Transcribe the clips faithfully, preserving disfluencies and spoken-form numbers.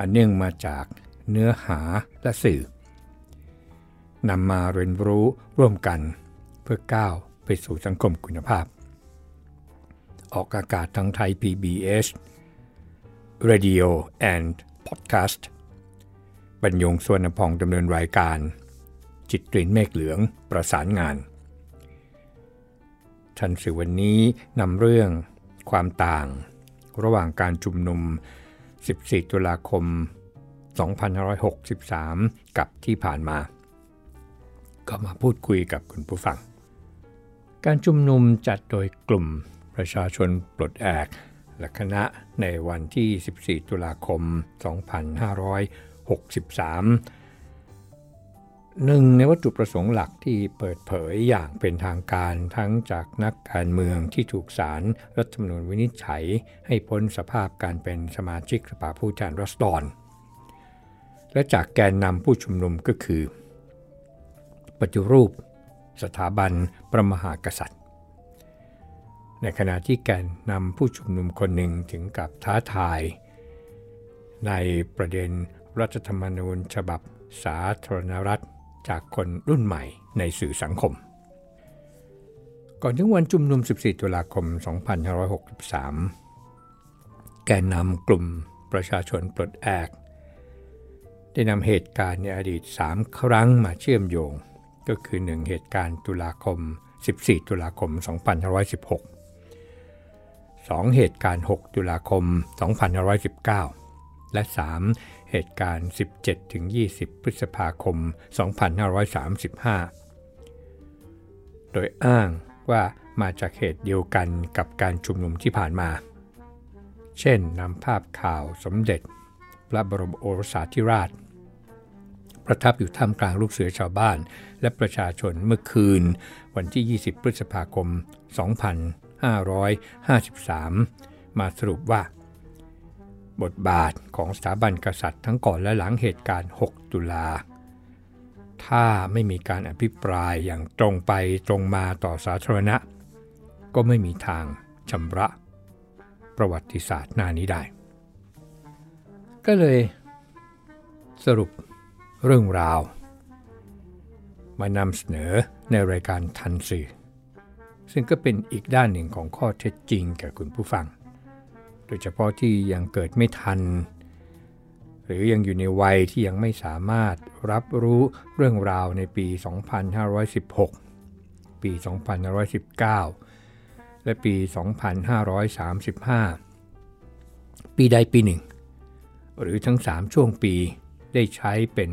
อันเนื่องมาจากเนื้อหาและสื่อนำมาเรียนรู้ร่วมกันเพื่อก้าวไปสู่สังคมคุณภาพออกอากาศทางไทย พี บี เอส Radio and Podcast บรรยงสุวรรณพงษ์ดำเนินรายการจิตรินเมฆเหลืองประสานงานทันสื่อวันนี้นำเรื่องความต่างระหว่างการชุมนุมสิบสี่ตุลาคมสองพันห้าร้อยหกสิบสามกับที่ผ่านมาก็มาพูดคุยกับคุณผู้ฟังการชุมนุมจัดโดยกลุ่มประชาชนปลดแอกและคณะในวันที่สิบสี่ตุลาคมสองพันห้าร้อยหกสิบสามหนึ่งในวัตถุประสงค์หลักที่เปิดเผยอย่างเป็นทางการทั้งจากนักการเมืองที่ถูกศาลรัฐธรรมนูญวินิจฉัยให้พ้นสภาพการเป็นสมาชิกสภาผู้แทนราษฎรและจากแกนนำผู้ชุมนุมก็คือปฏิรูปสถาบันพระมหากษัตริย์ในขณะที่แกนนำผู้ชุมนุมคนหนึ่งถึงกับท้าทายในประเด็นรัฐธรรมนูญฉบับสาธารณรัฐจากคนรุ่นใหม่ในสื่อสังคมก่อนถึงวันชุมนุมสิบสี่ตุลาคมสองพันห้าร้อยหกสิบสามแกนนำกลุ่มประชาชนปลดแอกได้นำเหตุการณ์ในอดีตสามครั้งมาเชื่อมโยงก็คือหนึ่งเหตุการณ์ตุลาคมสิบสี่ตุลาคมสองพันห้าร้อยสิบหกสองเหตุการณ์หกตุลาคมสองพันห้าร้อยสิบเก้าและสามเหตุการณ์สิบเจ็ดถึงยี่สิบพฤษภาคมสองพันห้าร้อยสามสิบห้าโดยอ้างว่ามาจากเหตุเดียวกันกับการชุมนุมที่ผ่านมาเช่นนำภาพข่าวสมเด็จพระบรมโอรสาธิราชประทับอยู่ท่ามกลางลูกเสือชาวบ้านและประชาชนเมื่อคืนวันที่ยี่สิบพฤษภาคมสองพันห้าร้อยห้าสิบสามมาสรุปว่าบทบาทของสถาบันกษัตริย์ทั้งก่อนและหลังเหตุการณ์หกตุลาถ้าไม่มีการอภิปรายอย่างตรงไปตรงมาต่อสาธารณะก็ไม่มีทางชำระประวัติศาสตร์หน้านี้ได้ก็เลยสรุปเรื่องราวมานำเสนอในรายการทันสื่อซึ่งก็เป็นอีกด้านหนึ่งของข้อเท็จจริงแก่คุณผู้ฟังโดยเฉพาะที่ยังเกิดไม่ทันหรือยังอยู่ในวัยที่ยังไม่สามารถรับรู้เรื่องราวในปีสองพันห้าร้อยสิบหกปีสองพันห้าร้อยสิบเก้าและปีสองพันห้าร้อยสามสิบห้าปีใดปีหนึ่งหรือทั้งสามช่วงปีได้ใช้เป็น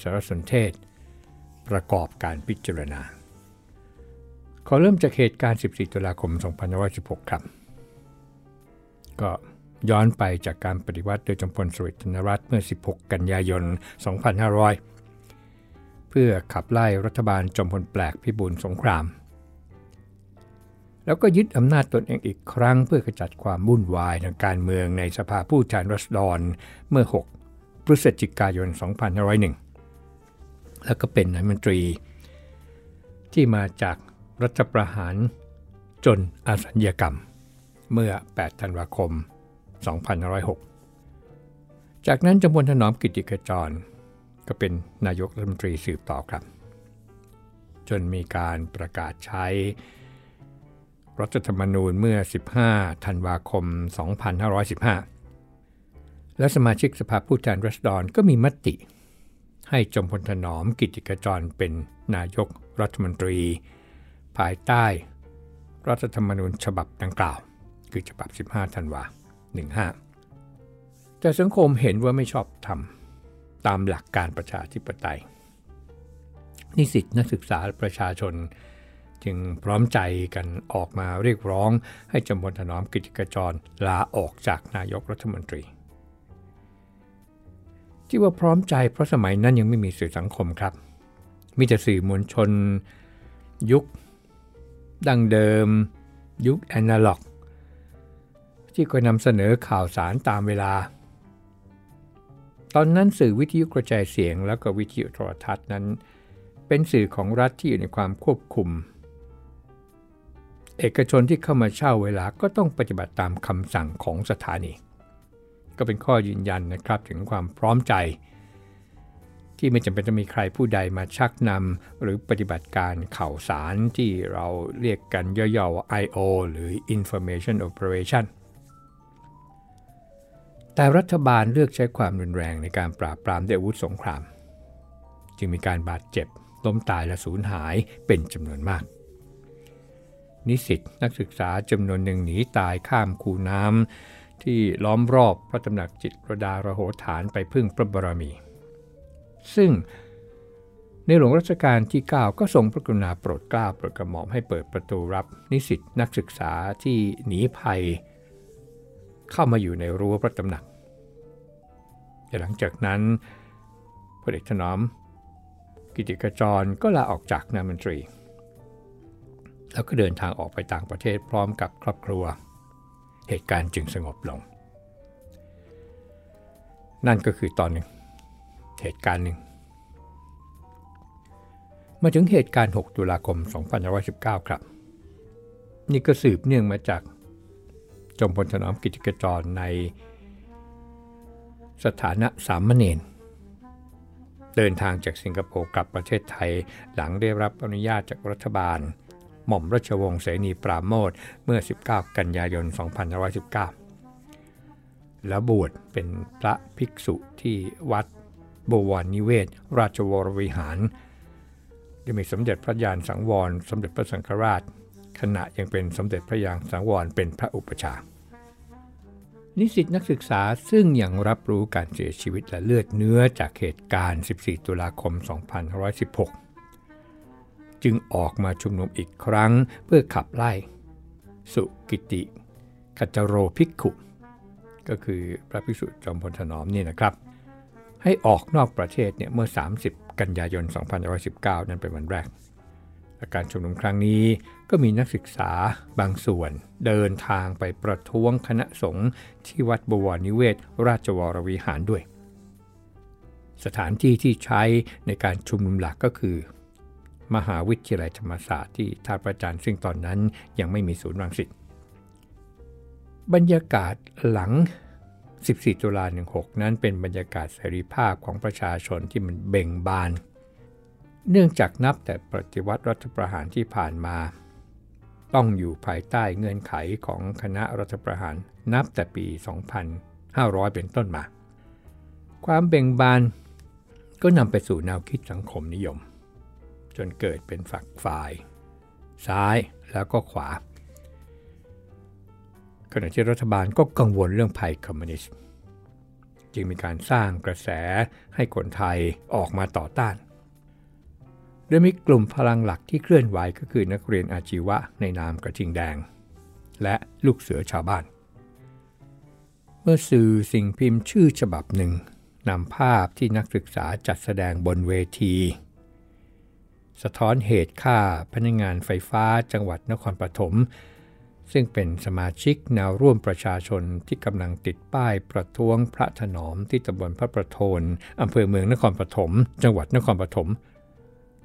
สารสนเทศประกอบการพิจารณาขอเริ่มจากเหตุการณ์สิบสี่ตุลาคมสองพันห้าร้อยสิบหกครับก็ย้อนไปจากการปฏิวัติโดยจอมพลสฤษดิ์ธนรัตน์เมื่อสิบหกกันยายนสองพันห้าร้อยเพื่อขับไล่รัฐบาลจอมพลแปลกพิบูลสงครามแล้วก็ยึดอำนาจตนเองอีกครั้งเพื่อขจัดความวุ่นวายทางการเมืองในสภาผู้แทนราษฎรเมื่อหกพฤศจิกายนสองพันห้าร้อยเอ็ดแล้วก็เป็นนายมนตรีที่มาจากรัฐประหารจนอาสัญญกรรมเมื่อแปดธันวาคมสองพันห้าร้อยหกจากนั้นจอมพลถนอมกิตติขจรก็เป็นนายกรัฐมนตรีสืบต่อครับจนมีการประกาศใช้รัฐธรรมนูญเมื่อสิบห้าธันวาคมสองพันห้าร้อยสิบห้าและสมาชิกสภาผู้แทนราษฎรก็มีมติให้จอมพลถนอมกิตติขจรเป็นนายกรัฐมนตรีภายใต้รัฐธรรมนูญฉบับดังกล่าวคือฉบับสิบห้าธันวาคมหนึ่งห้าแต่สังคมเห็นว่าไม่ชอบธรรมตามหลักการประชาธิปไตยนิสิตนักศึกษาประชาชนจึงพร้อมใจกันออกมาเรียกร้องให้จอมพลถนอมกิตติขจรลาออกจากนายกรัฐมนตรี ที่ว่าพร้อมใจเพราะสมัยนั้นยังไม่มีสื่อสังคมครับมีแต่สื่อมวลชนยุคดั้งเดิมยุคแอนาล็อกที่คอยนำเสนอข่าวสารตามเวลาตอนนั้นสื่อวิทยุกระจายเสียงแล้วก็วิทยุโทรทัศน์นั้นเป็นสื่อของรัฐที่อยู่ในความควบคุมเอกชนที่เข้ามาเช่าเวลาก็ต้องปฏิบัติตามคำสั่งของสถานีก็เป็นข้อยืนยันนะครับถึงความพร้อมใจที่ไม่จำเป็นจะมีใครผู้ใดมาชักนำหรือปฏิบัติการข่าวสารที่เราเรียกกันย่อๆว่า ไอ โอ หรือ Information Operation แต่รัฐบาลเลือกใช้ความรุนแรงในการปราบปรามด้วยอาวุธสงครามจึงมีการบาดเจ็บล้มตายและสูญหายเป็นจำนวนมากนิสิตนักศึกษาจำนวนหนึ่งหนีตายข้ามคูน้ำที่ล้อมรอบพระตำหนักจิตรดารโหฐานไปพึ่งพระบารมีซึ่งในหลวงรัชกาลที่เก้าก็ทรงพระกรุณาโปรดเกล้าโปรดกระหม่อมให้เปิดประตูรับนิสิตนักศึกษาที่หนีภัยเข้ามาอยู่ในรั้วพระตำหนักหลังจากนั้นพระเดชถนอมกิติขจรก็ลาออกจากนายมนตรีแล้วก็เดินทางออกไปต่างประเทศพร้อมกับครอบครัวเหตุการณ์จึงสงบลงนั่นก็คือตอนหนึ่งเหตุการณ์หนึ่งมาถึงเหตุการณ์หกตุลาคมสองพันห้าร้อยสิบเก้าครับนี่ก็สืบเนื่องมาจากจอมพลถนอมกิติขจรในสถานะสามเณรเดินทางจากสิงคโปร์กลับประเทศไทยหลังได้รับอนุญาตจากรัฐบาลหม่อมราชวงศ์เสนีปราโมชเมื่อสิบเก้ากันยายนสองพันห้าร้อยสิบเก้าและบวชเป็นพระภิกษุที่วัดบวรนิเวศราชวรวิหารได้มีสมเด็จพระญาณสังวรสมเด็จพระสังฆราชขณะยังเป็นสมเด็จพระญาณสังวรเป็นพระอุปชานิสิตนักศึกษาซึ่งยังรับรู้การเสียชีวิตและเลือดเนื้อจากเหตุการณ์สิบสี่ตุลาคมสองพันห้าร้อยสิบหกจึงออกมาชุมนุมอีกครั้งเพื่อขับไล่สุกิติคัจโรภิกขุก็คือพระภิกษุจอมพลถนอมนี่นะครับให้ออกนอกประเทศเนี่ยเมื่อสามสิบกันยายนสองพันห้าร้อยสิบเก้านั่นเป็นวันแรกและการชุมนุมครั้งนี้ก็มีนักศึกษาบางส่วนเดินทางไปประท้วงคณะสงฆ์ที่วัดบวรนิเวศราชวรวิหารด้วยสถานที่ที่ใช้ในการชุมนุมหลักก็คือมหาวิทยาลัยธรรมศาสตร์ที่ท่าพระจันทร์ซึ่งตอนนั้นยังไม่มีศูนย์รังสิตบรรยากาศหลังสิบสี่ตุลาหนึ่งหกนั้นเป็นบรรยากาศเสรีภาพของประชาชนที่มันเบ่งบานเนื่องจากนับแต่ปฏิวัติรัฐประหารที่ผ่านมาต้องอยู่ภายใต้เงื่อนไขของคณะรัฐประหารนับแต่ปีสองพันห้าร้อยเป็นต้นมาความเบ่งบานก็นำไปสู่แนวคิดสังคมนิยมจนเกิดเป็นฝักฝ่ายซ้ายแล้วก็ขวาขณะที่รัฐบาลก็กังวลเรื่องภัยคอมมิวนิสต์จึงมีการสร้างกระแสให้คนไทยออกมาต่อต้านโดยมีกลุ่มพลังหลักที่เคลื่อนไหวก็คือนักเรียนอาชีวะในนามกระทิงแดงและลูกเสือชาวบ้านเมื่อสื่อสิ่งพิมพ์ชื่อฉบับหนึ่งนำภาพที่นักศึกษาจัดแสดงบนเวทีสะท้อนเหตุฆ่าพนักงานไฟฟ้าจังหวัดนครปฐมซึ่งเป็นสมาชิกแนวร่วมประชาชนที่กำลังติดป้ายประท้วงพระถนอมที่ตำบลพระประโทนอำเภอเมืองนครปฐมจังหวัดนครปฐม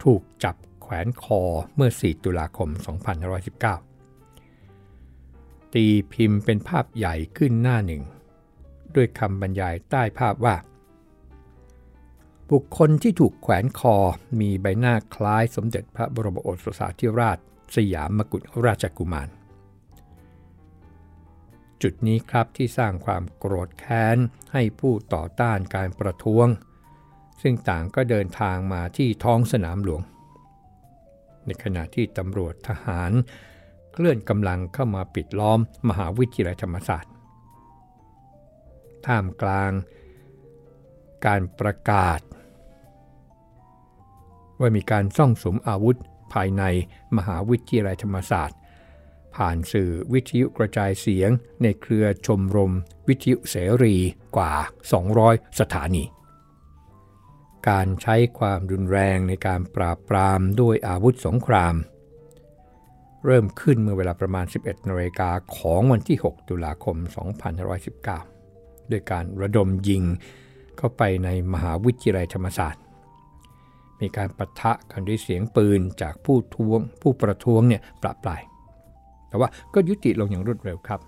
ถูกจับแขวนคอเมื่อสี่ตุลาคมสองพันห้าร้อยสิบเก้าตีพิมพ์เป็นภาพใหญ่ขึ้นหน้าหนึ่งด้วยคำบรรยายใต้ภาพว่าบุคคลที่ถูกแขวนคอมีใบหน้าคล้ายสมเด็จพระบรมโอรสาธิราชสยามกุฎราชกุมารจุดนี้ครับที่สร้างความโกรธแค้นให้ผู้ต่อต้านการประท้วงซึ่งต่างก็เดินทางมาที่ท้องสนามหลวงในขณะที่ตำรวจทหารเคลื่อนกำลังเข้ามาปิดล้อมมหาวิทยาลัยธรรมศาสตร์ท่ามกลางการประกาศว่ามีการซ่องสุมอาวุธภายในมหาวิทยาลัยธรรมศาสตร์ผ่านสื่อวิทยุกระจายเสียงในเครือชมรมวิทยุเสรีกว่าสองร้อยสถานี การใช้ความรุนแรงในการปราบปรามด้วยอาวุธสงครามเริ่มขึ้นเมื่อเวลาประมาณ สิบเอ็ด นาฬิกาของวันที่ หก ตุลาคม สองพันห้าร้อยสิบเก้า ด้วยการระดมยิงเข้าไปในมหาวิทยาลัยธรรมศาสตร์มีการปะทะกันด้วยเสียงปืนจากผู้ท้วงผู้ประท้วงเนี่ยประปรายแต่ว่าก็ยุติลงอย่างรวดเร็วครับ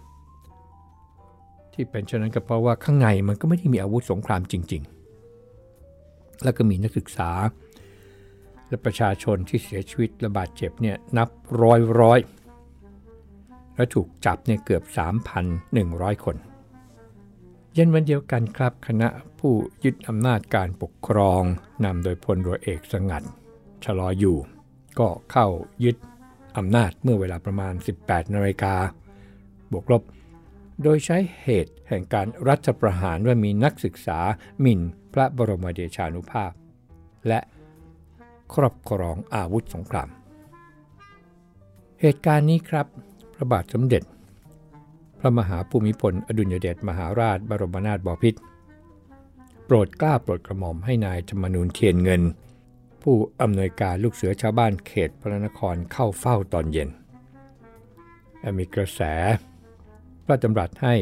ที่เป็นเช่นนั้นก็เพราะว่าข้างในมันก็ไม่ได้มีอาวุธสงครามจริงๆแล้วก็มีนักศึกษาและประชาชนที่เสียชีวิตและบาดเจ็บเนี่ยนับร้อยร้อยและถูกจับเนี่ยเกือบ สามพันหนึ่งร้อย คนเย็นวันเดียวกันครับคณะผู้ยึดอำนาจการปกครองนำโดยพลเรือเอกสงัดชลออยู่ก็เข้ายึดอำนาจเมื่อเวลาประมาณ สิบแปด นาฬิกาบวกลบโดยใช้เหตุแห่งการรัฐประหารว่ามีนักศึกษาหมิ่นพระบรมเดชานุภาพและครอบครองอาวุธสงครามเหตุการณ์นี้ครับพระบาทสมเด็จพระมหาภูมิพลอดุลยเดชมหาราชบรมนาถบพิตรโปรดเกล้าโปรดกระหม่อมให้นายธรรมนูญเทียนเงินผู้อำนวยการลูกเสือชาวบ้านเขตพระนครเข้าเฝ้าตอนเย็นมีกระแสพระดำรัสให้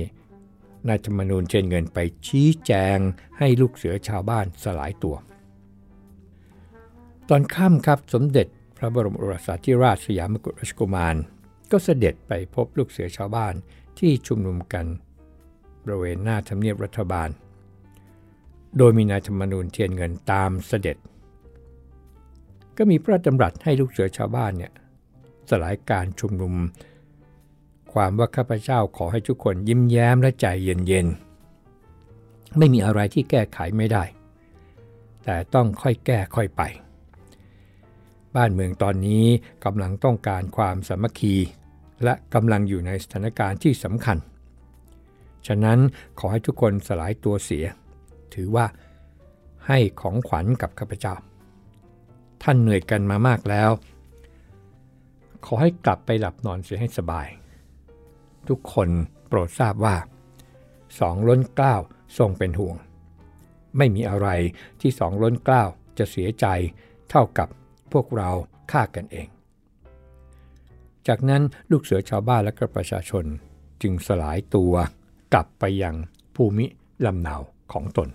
นายธรรมนูญเทียนเงินไปชี้แจงให้ลูกเสือชาวบ้านสลายตัวตอนค่ำครับสมเด็จพระบรมโอรสาธิราชสยามกุฎราชกุมารก็เสด็จไปพบลูกเสือชาวบ้านที่ชุมนุมกันบริเวณหน้าทำเนียบรัฐบาลโดยมีนายธรรมนูญเทียนเงินตามเสด็จก็มีพระดำรัสให้ลูกเสือชาวบ้านเนี่ยสลายการชุมนุมความว่าข้าพเจ้าขอให้ทุกคนยิ้มแย้มและใจเย็นๆไม่มีอะไรที่แก้ไขไม่ได้แต่ต้องค่อยแก้ค่อยไปบ้านเมืองตอนนี้กำลังต้องการความสามัคคีและกำลังอยู่ในสถานการณ์ที่สำคัญฉะนั้นขอให้ทุกคนสลายตัวเสียถือว่าให้ของขวัญกับข้าพเจ้าท่านเหนื่อยกันมามากแล้วขอให้กลับไปหลับนอนเสียให้สบายทุกคนโปรดทราบว่าสองล้นเกล้าทรงเป็นห่วงไม่มีอะไรที่สองล้นเกล้าจะเสียใจเท่ากับพวกเราฆ่ากันเองจากนั้นลูกเสือชาวบ้านและก็ประชาชนจึงสลายตัวกลับไปยังภูมิลำเนาของตน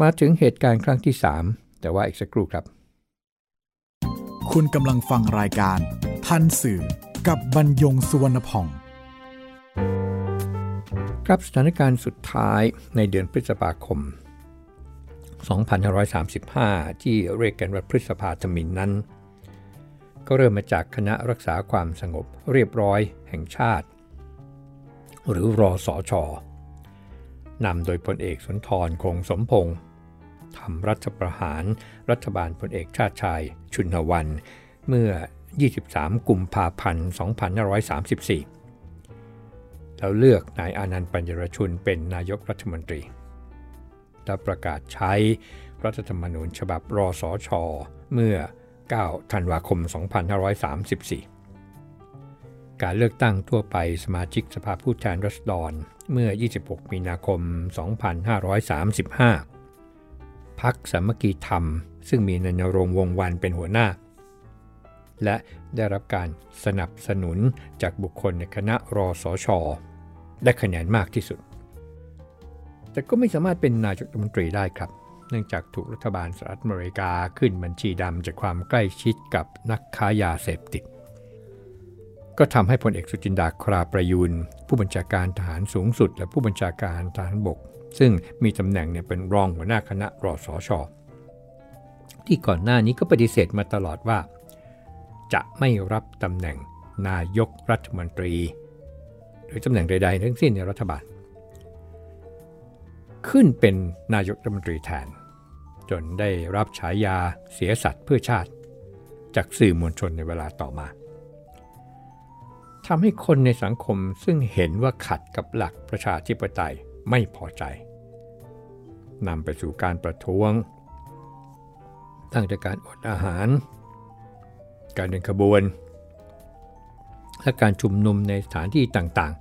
มาถึงเหตุการณ์ครั้งที่สามแต่ว่าอีกสักครู่ครับคุณกำลังฟังรายการทันสื่อกับบรรยงสุวรรณพองครับสถานการณ์สุดท้ายในเดือนพฤษภาคมสองพันห้าร้อยสามสิบห้าที่เรียกกันว่าพฤษภาธมิญนั้นก็เริ่มมาจากคณะรักษาความสงบเรียบร้อยแห่งชาติหรือรสช.นำโดยพลเอกสุนทรคงสมพงษ์ทำรัฐประหารรัฐบาลพลเอกชาติชายชุนหวันเมื่อยี่สิบสาม กุมภาพันธ์ สองพันห้าร้อยสามสิบสี่ แล้วเลือกนายอานันต์ปัญญรชุนเป็นนายกรัฐมนตรีและประกาศใช้รัฐธรรมนูญฉบับรสช.เมื่อเก้า ธันวาคม สองพันห้าร้อยสามสิบสี่ การเลือกตั้งทั่วไปสมาชิกสภาผู้แทนราษฎรเมื่อยี่สิบหก มีนาคม สองพันห้าร้อยสามสิบห้า พรรคสามัคคีธรรมซึ่งมีนายณรงค์ วงศ์วรรณเป็นหัวหน้าและได้รับการสนับสนุนจากบุคคลในคณะรสช.ได้คะแนนมากที่สุดแต่ก็ไม่สามารถเป็นนายกรัฐมนตรีได้ครับเนื่องจากถูกรัฐบาลสหรัฐอเมริกาขึ้นบัญชีดำจากความใกล้ชิดกับนักค้ายาเสพติดก็ทำให้พลเอกสุจินดาคราประยูรผู้บัญชาการทหารสูงสุดและผู้บัญชาการทหารบกซึ่งมีตำแหน่งเนี่ยเป็นรองหัวหน้าคณะรสช.ที่ก่อนหน้านี้ก็ปฏิเสธมาตลอดว่าจะไม่รับตำแหน่งนายกรัฐมนตรีหรือตำแหน่งใดๆทั้งสิ้นในรัฐบาลขึ้นเป็นนายกรัฐมนตรีแทนจนได้รับฉายาเสียสัตว์เพื่อชาติจากสื่อมวลชนในเวลาต่อมาทำให้คนในสังคมซึ่งเห็นว่าขัดกับหลักประชาธิปไตยไม่พอใจนำไปสู่การประท้วงตั้งแต่การอดอาหารการเดินขบวนและการชุมนุมในสถานที่ต่าง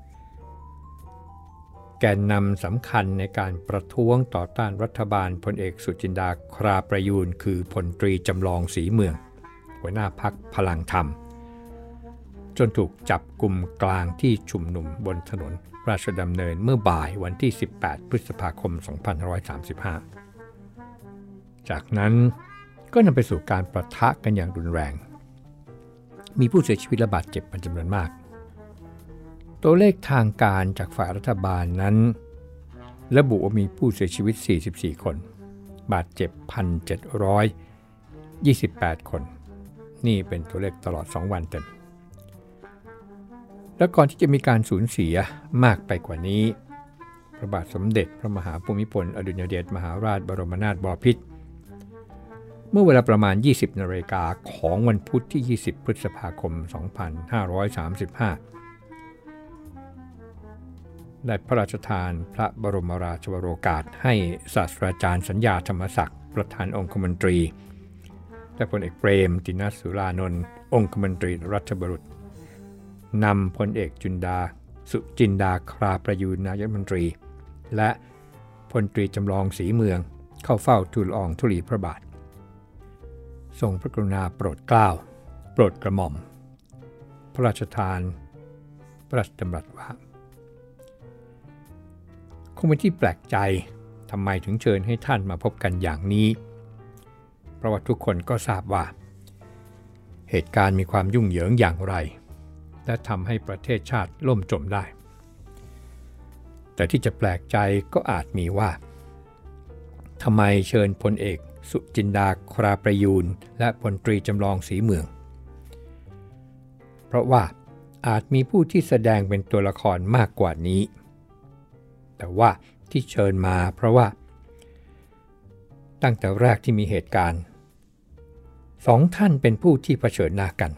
ๆ แกนนำสำคัญในการประท้วงต่อต้านรัฐบาลพลเอกสุจินดาคราประยูรคือพลตรีจำลองศรีเมืองหัวหน้าพรรคพลังธรรมจนถูกจับกลุ่มกลางที่ชุมนุมบนถนนราชดำเนินเมื่อบ่ายวันที่สิบแปดพฤษภาคมสองพันห้าร้อยสามสิบห้าจากนั้นก็นำไปสู่การประทะกันอย่างรุนแรงมีผู้เสียชีวิตและบาดเจ็บเป็นจำนวนมากตัวเลขทางการจากฝ่ายรัฐบาลนั้นระบุว่ามีผู้เสียชีวิตสี่สิบสี่คนบาดเจ็บ หนึ่งพันเจ็ดร้อยยี่สิบแปด คนนี่เป็นตัวเลขตลอดสองวันเต็มและก่อนที่จะมีการสูญเสียมากไปกว่านี้พระบาทสมเด็จพระมหาภูมิพลอดุลยเดชมหาราชบรมนาถบพิตรเมื่อเวลาประมาณ ยี่สิบนาฬิกาของวันพุธที่ ยี่สิบ พฤษภาคม สองพันห้าร้อยสามสิบห้า ได้พระราชทานพระบรมราชวโรกาสให้ศาสตราจารย์สัญญาธรรมศักดิ์ประธานองคมนตรีและพลเอกเปรมติณสุรานนท์องคมนตรีรัฐบุรุษนำพลเอกจินดาสุจินดาคราประยูรนายกรัฐมนตรีและพลตรีจำลองศรีเมืองเข้าเฝ้าทูลละอองธุลีพระบาททรงพระกรุณาโปรดเกล้าโปรดกระหม่อมพระราชทานพระราชดำรัสว่าคงเป็นที่แปลกใจทำไมถึงเชิญให้ท่านมาพบกันอย่างนี้เพราะว่าทุกคนก็ทราบว่าเหตุการณ์มีความยุ่งเหยิงอย่างไรและทำให้ประเทศชาติล่มจมได้แต่ที่จะแปลกใจก็อาจมีว่าทำไมเชิญพลเอกสุจินดาคราประยูรและพลตรีจำลองศรีเมืองเพราะว่าอาจมีผู้ที่แสดงเป็นตัวละครมากกว่านี้แต่ว่าที่เชิญมาเพราะว่าตั้งแต่แรกที่มีเหตุการณ์สองท่านเป็นผู้ที่เผชิญหน้ากัน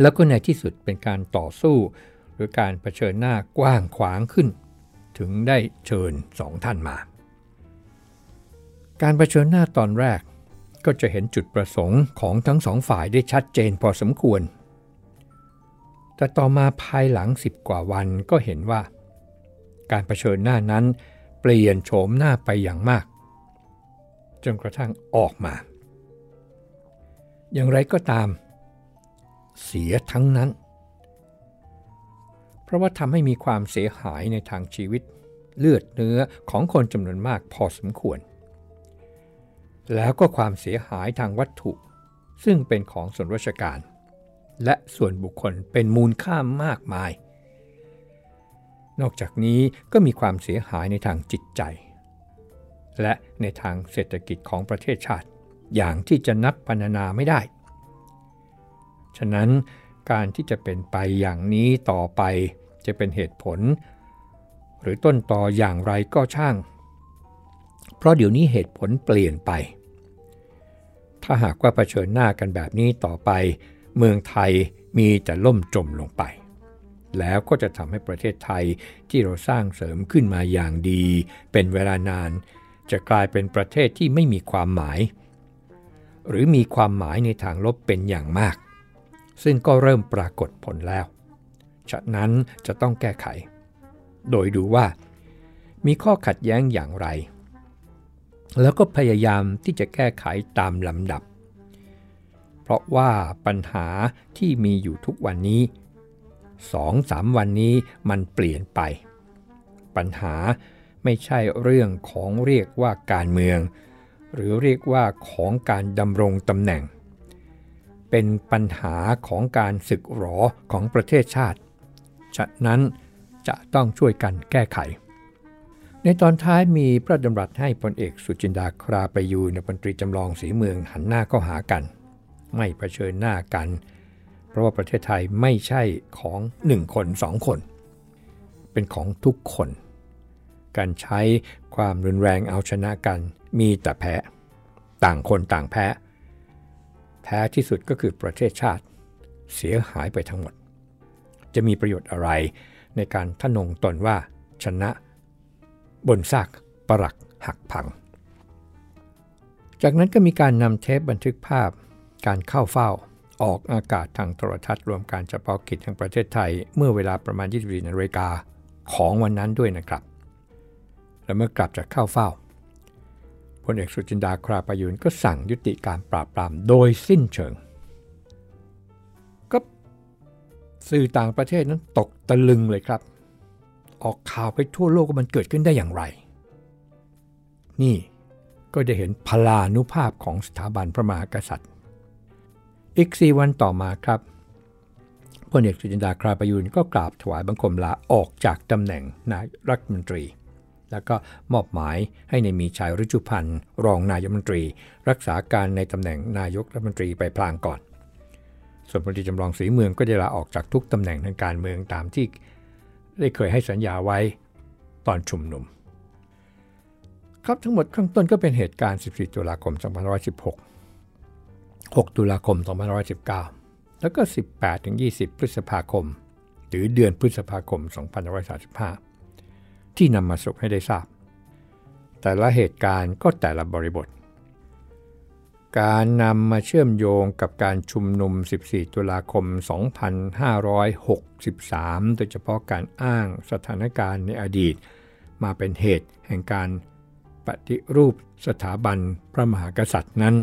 แล้วก็ในที่สุดเป็นการต่อสู้หรือการเผชิญหน้ากว้างขวางขึ้นถึงได้เชิญสองท่านมาการเผชิญหน้าตอนแรกก็จะเห็นจุดประสงค์ของทั้งสองฝ่ายได้ชัดเจนพอสมควรแต่ต่อมาภายหลังสิบกว่าวันก็เห็นว่าการเผชิญหน้านั้นเปลี่ยนโฉมหน้าไปอย่างมากจนกระทั่งออกมาอย่างไรก็ตามเสียทั้งนั้นเพราะว่าทำให้มีความเสียหายในทางชีวิตเลือดเนื้อของคนจำนวนมากพอสมควรแล้วก็ความเสียหายทางวัตถุซึ่งเป็นของส่วนราชการและส่วนบุคคลเป็นมูลค่ามากมายนอกจากนี้ก็มีความเสียหายในทางจิตใจและในทางเศรษฐกิจของประเทศชาติอย่างที่จะนับพรรณนาไม่ได้ฉะนั้นการที่จะเป็นไปอย่างนี้ต่อไปจะเป็นเหตุผลหรือต้นตออย่างไรก็ช่างเพราะเดี๋ยวนี้เหตุผลเปลี่ยนไปถ้าหากว่าเผชิญหน้ากันแบบนี้ต่อไปเมืองไทยมีแต่ล่มจมลงไปแล้วก็จะทำให้ประเทศไทยที่เราสร้างเสริมขึ้นมาอย่างดีเป็นเวลานานจะกลายเป็นประเทศที่ไม่มีความหมายหรือมีความหมายในทางลบเป็นอย่างมากซึ่งก็เริ่มปรากฏผลแล้วฉะนั้นจะต้องแก้ไขโดยดูว่ามีข้อขัดแย้งอย่างไรแล้วก็พยายามที่จะแก้ไขตามลำดับเพราะว่าปัญหาที่มีอยู่ทุกวันนี้ สองสาม วันนี้มันเปลี่ยนไปปัญหาไม่ใช่เรื่องของเรียกว่าการเมืองหรือเรียกว่าของการดำรงตำแหน่งเป็นปัญหาของการสึกหรอของประเทศชาติฉะนั้นจะต้องช่วยกันแก้ไขในตอนท้ายมีพระดำรัสให้พลเอกสุจินดาคราประยูรและพลตรีจำลองศรีเมืองหันหน้าเข้าหากันไม่เผชิญหน้ากันเพราะว่าประเทศไทยไม่ใช่ของหนึ่งคนสองคนเป็นของทุกคนการใช้ความรุนแรงเอาชนะกันมีแต่แพ้ต่างคนต่างแพ้แท้ที่สุดก็คือประเทศชาติเสียหายไปทั้งหมดจะมีประโยชน์อะไรในการทะนงตนว่าชนะบนซากปรักหักพังจากนั้นก็มีการนำเทปบันทึกภาพการเข้าเฝ้าออกอากาศทางโทรทัศน์รวมการเฉพาะกิจแห่งประเทศไทยเมื่อเวลาประมาณ ยี่สิบสี่นาฬิกา ของวันนั้นด้วยนะครับและเมื่อกลับจากเข้าเฝ้าพลเอกสุจินดาคราประยูรก็สั่งยุติการปราบปรามโดยสิ้นเชิงก็สื่อต่างประเทศนั้นตกตะลึงเลยครับออกข่าวไปทั่วโลกว่ามันเกิดขึ้นได้อย่างไรนี่ก็จะเห็นพลานุภาพของสถาบันพระมหากษัตริย์อีกสี่วันต่อมาครับพลเอกสุจินดาคราประยูรก็กราบถวายบังคมลาออกจากตำแหน่งนายรัฐมนตรีแล้วก็มอบหมายให้ในมีชัยฤชุพันธ์รองนายกรัฐมนตรีรักษาการในตำแหน่งนายกรัฐมนตรีไปพลางก่อนส่วนพลเอกจำลองศรีเมืองก็ได้ลาออกจากทุกตำแหน่งทางการเมืองตามที่ได้เคยให้สัญญาไว้ตอนชุมนุมครับทั้งหมดข้างต้นก็เป็นเหตุการณ์สิบสี่ตุลาคมสองพันห้าร้อยสิบหก หกตุลาคมสองพันห้าร้อยสิบเก้าแล้วก็สิบแปดถึงยี่สิบพฤษภาคมหรือเดือนพฤษภาคมสองพันห้าร้อยสามสิบห้าที่นำมาสรุปให้ได้ทราบแต่ละเหตุการณ์ก็แต่ละบริบทการนำมาเชื่อมโยงกับการชุมนุมสิบสี่ตุลาคมสองพันห้าร้อยหกสิบสามโดยเฉพาะการอ้างสถานการณ์ในอดีตมาเป็นเหตุแห่งการปฏิรูปสถาบันพระมหากษัตริย์นั้น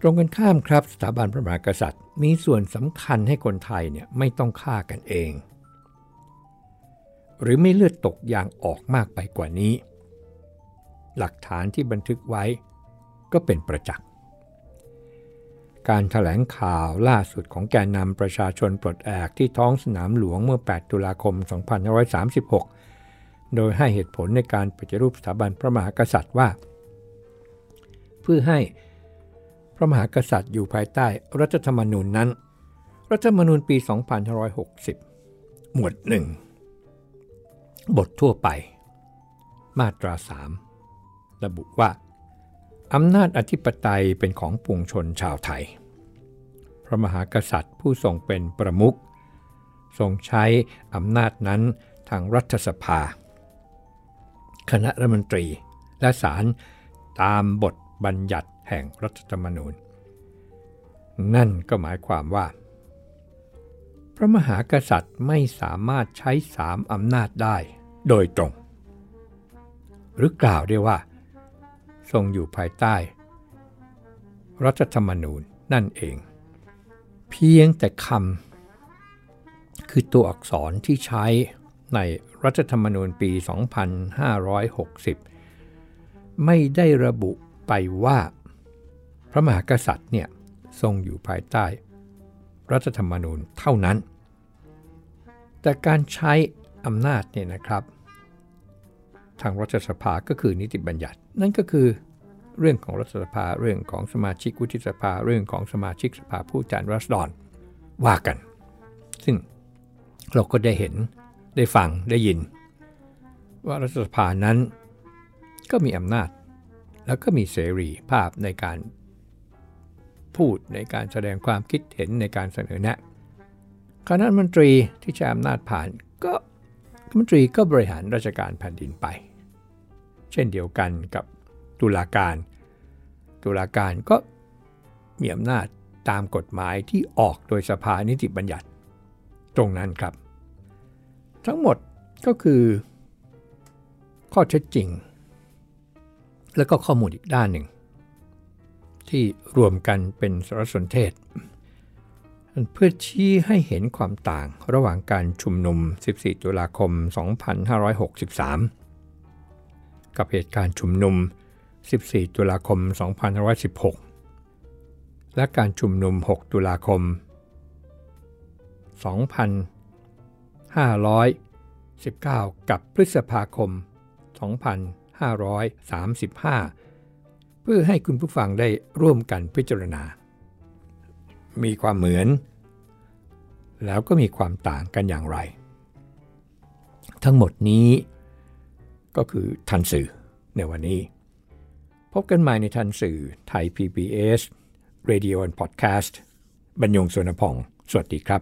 ตรงกันข้ามครับสถาบันพระมหากษัตริย์มีส่วนสำคัญให้คนไทยเนี่ยไม่ต้องฆ่ากันเองหรือไม่เลือดตกยางออกมากไปกว่านี้หลักฐานที่บันทึกไว้ก็เป็นประจักษ์การแถลงข่าวล่าสุดของแกนนำประชาชนปลดแอกที่ท้องสนามหลวงเมื่อแปดตุลาคมสองพันห้าร้อยสามสิบหกโดยให้เหตุผลในการปฏิรูปสถาบันพระมหากษัตริย์ว่าเพื่อให้พระมหากษัตริย์อยู่ภายใต้รัฐธรรมนูญนั้นรัฐธรรมนูญปีสองพันห้าร้อยหกสิบหมวดหนึ่งบททั่วไปมาตราสามระบุว่าอำนาจอธิปไตยเป็นของปวงชนชาวไทยพระมหากษัตริย์ผู้ทรงเป็นประมุขทรงใช้อำนาจนั้นทางรัฐสภาคณะรัฐมนตรีและศาลตามบทบัญญัติแห่งรัฐธรรมนูญนั่นก็หมายความว่าพระมหากษัตริย์ไม่สามารถใช้สามอำนาจได้โดยตรงหรือกล่าวได้ว่าทรงอยู่ภายใต้รัฐธรรมนูญนั่นเองเพียงแต่คำคือตัวอักษรที่ใช้ในรัฐธรรมนูญปีสองพันห้าร้อยหกสิบไม่ได้ระบุไปว่าพระมหากษัตริย์เนี่ยทรงอยู่ภายใต้รัฐธรรมนูญเท่านั้นแต่การใช้อำนาจเนี่ยนะครับทางรัฐสภาก็คือนิติบัญญัตินั่นก็คือเรื่องของรัฐสภาเรื่องของสมาชิกวุฒิสภาเรื่องของสมาชิกสภาผู้แทนราษฎรว่ากันซึ่งเราก็ได้เห็นได้ฟังได้ยินว่ารัฐสภานั้นก็มีอำนาจแล้วก็มีเสรีภาพในการพูดในการแสดงความคิดเห็นในการเสนอแนะคณะรัฐมนตรีที่ใช้อำนาจผ่านก็รัฐมนตรีก็บริหารราชการแผ่นดินไปเช่นเดียวกันกับตุลาการตุลาการก็มีอำนาจตามกฎหมายที่ออกโดยสภานิติบัญญัติตรงนั้นครับทั้งหมดก็คือข้อเท็จจริงและก็ข้อมูลอีกด้านหนึ่งที่รวมกันเป็นสารสนเทศเพื่อชี้ให้เห็นความต่างระหว่างการชุมนุมสิบสี่ตุลาคมสองพันห้าร้อยหกสิบสามกับเหตุการณ์ชุมนุมสิบสี่ตุลาคมสองพันห้าร้อยสิบหกและการชุมนุมหกตุลาคมสองพันห้าร้อยสิบเก้ากับพฤษภาคมสองพันห้าร้อยสามสิบห้าเพื่อให้คุณผู้ฟังได้ร่วมกันพิจารณามีความเหมือนแล้วก็มีความต่างกันอย่างไรทั้งหมดนี้ก็คือทันสื่อในวันนี้พบกันใหม่ในทันสื่อไทย พี บี เอส Radio and Podcast บรรยงสวนพงศ์สวัสดีครับ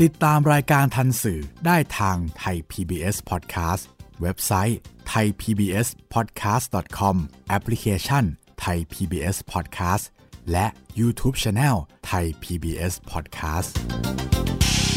ติดตามรายการทันสื่อได้ทางไทย พี บี เอส Podcast เว็บไซต์ ไทยพีบีเอสพอดแคสต์ดอทคอม แอปพลิเคชัน Thai พี บี เอส Podcast และ YouTube Channel Thai พี บี เอส Podcast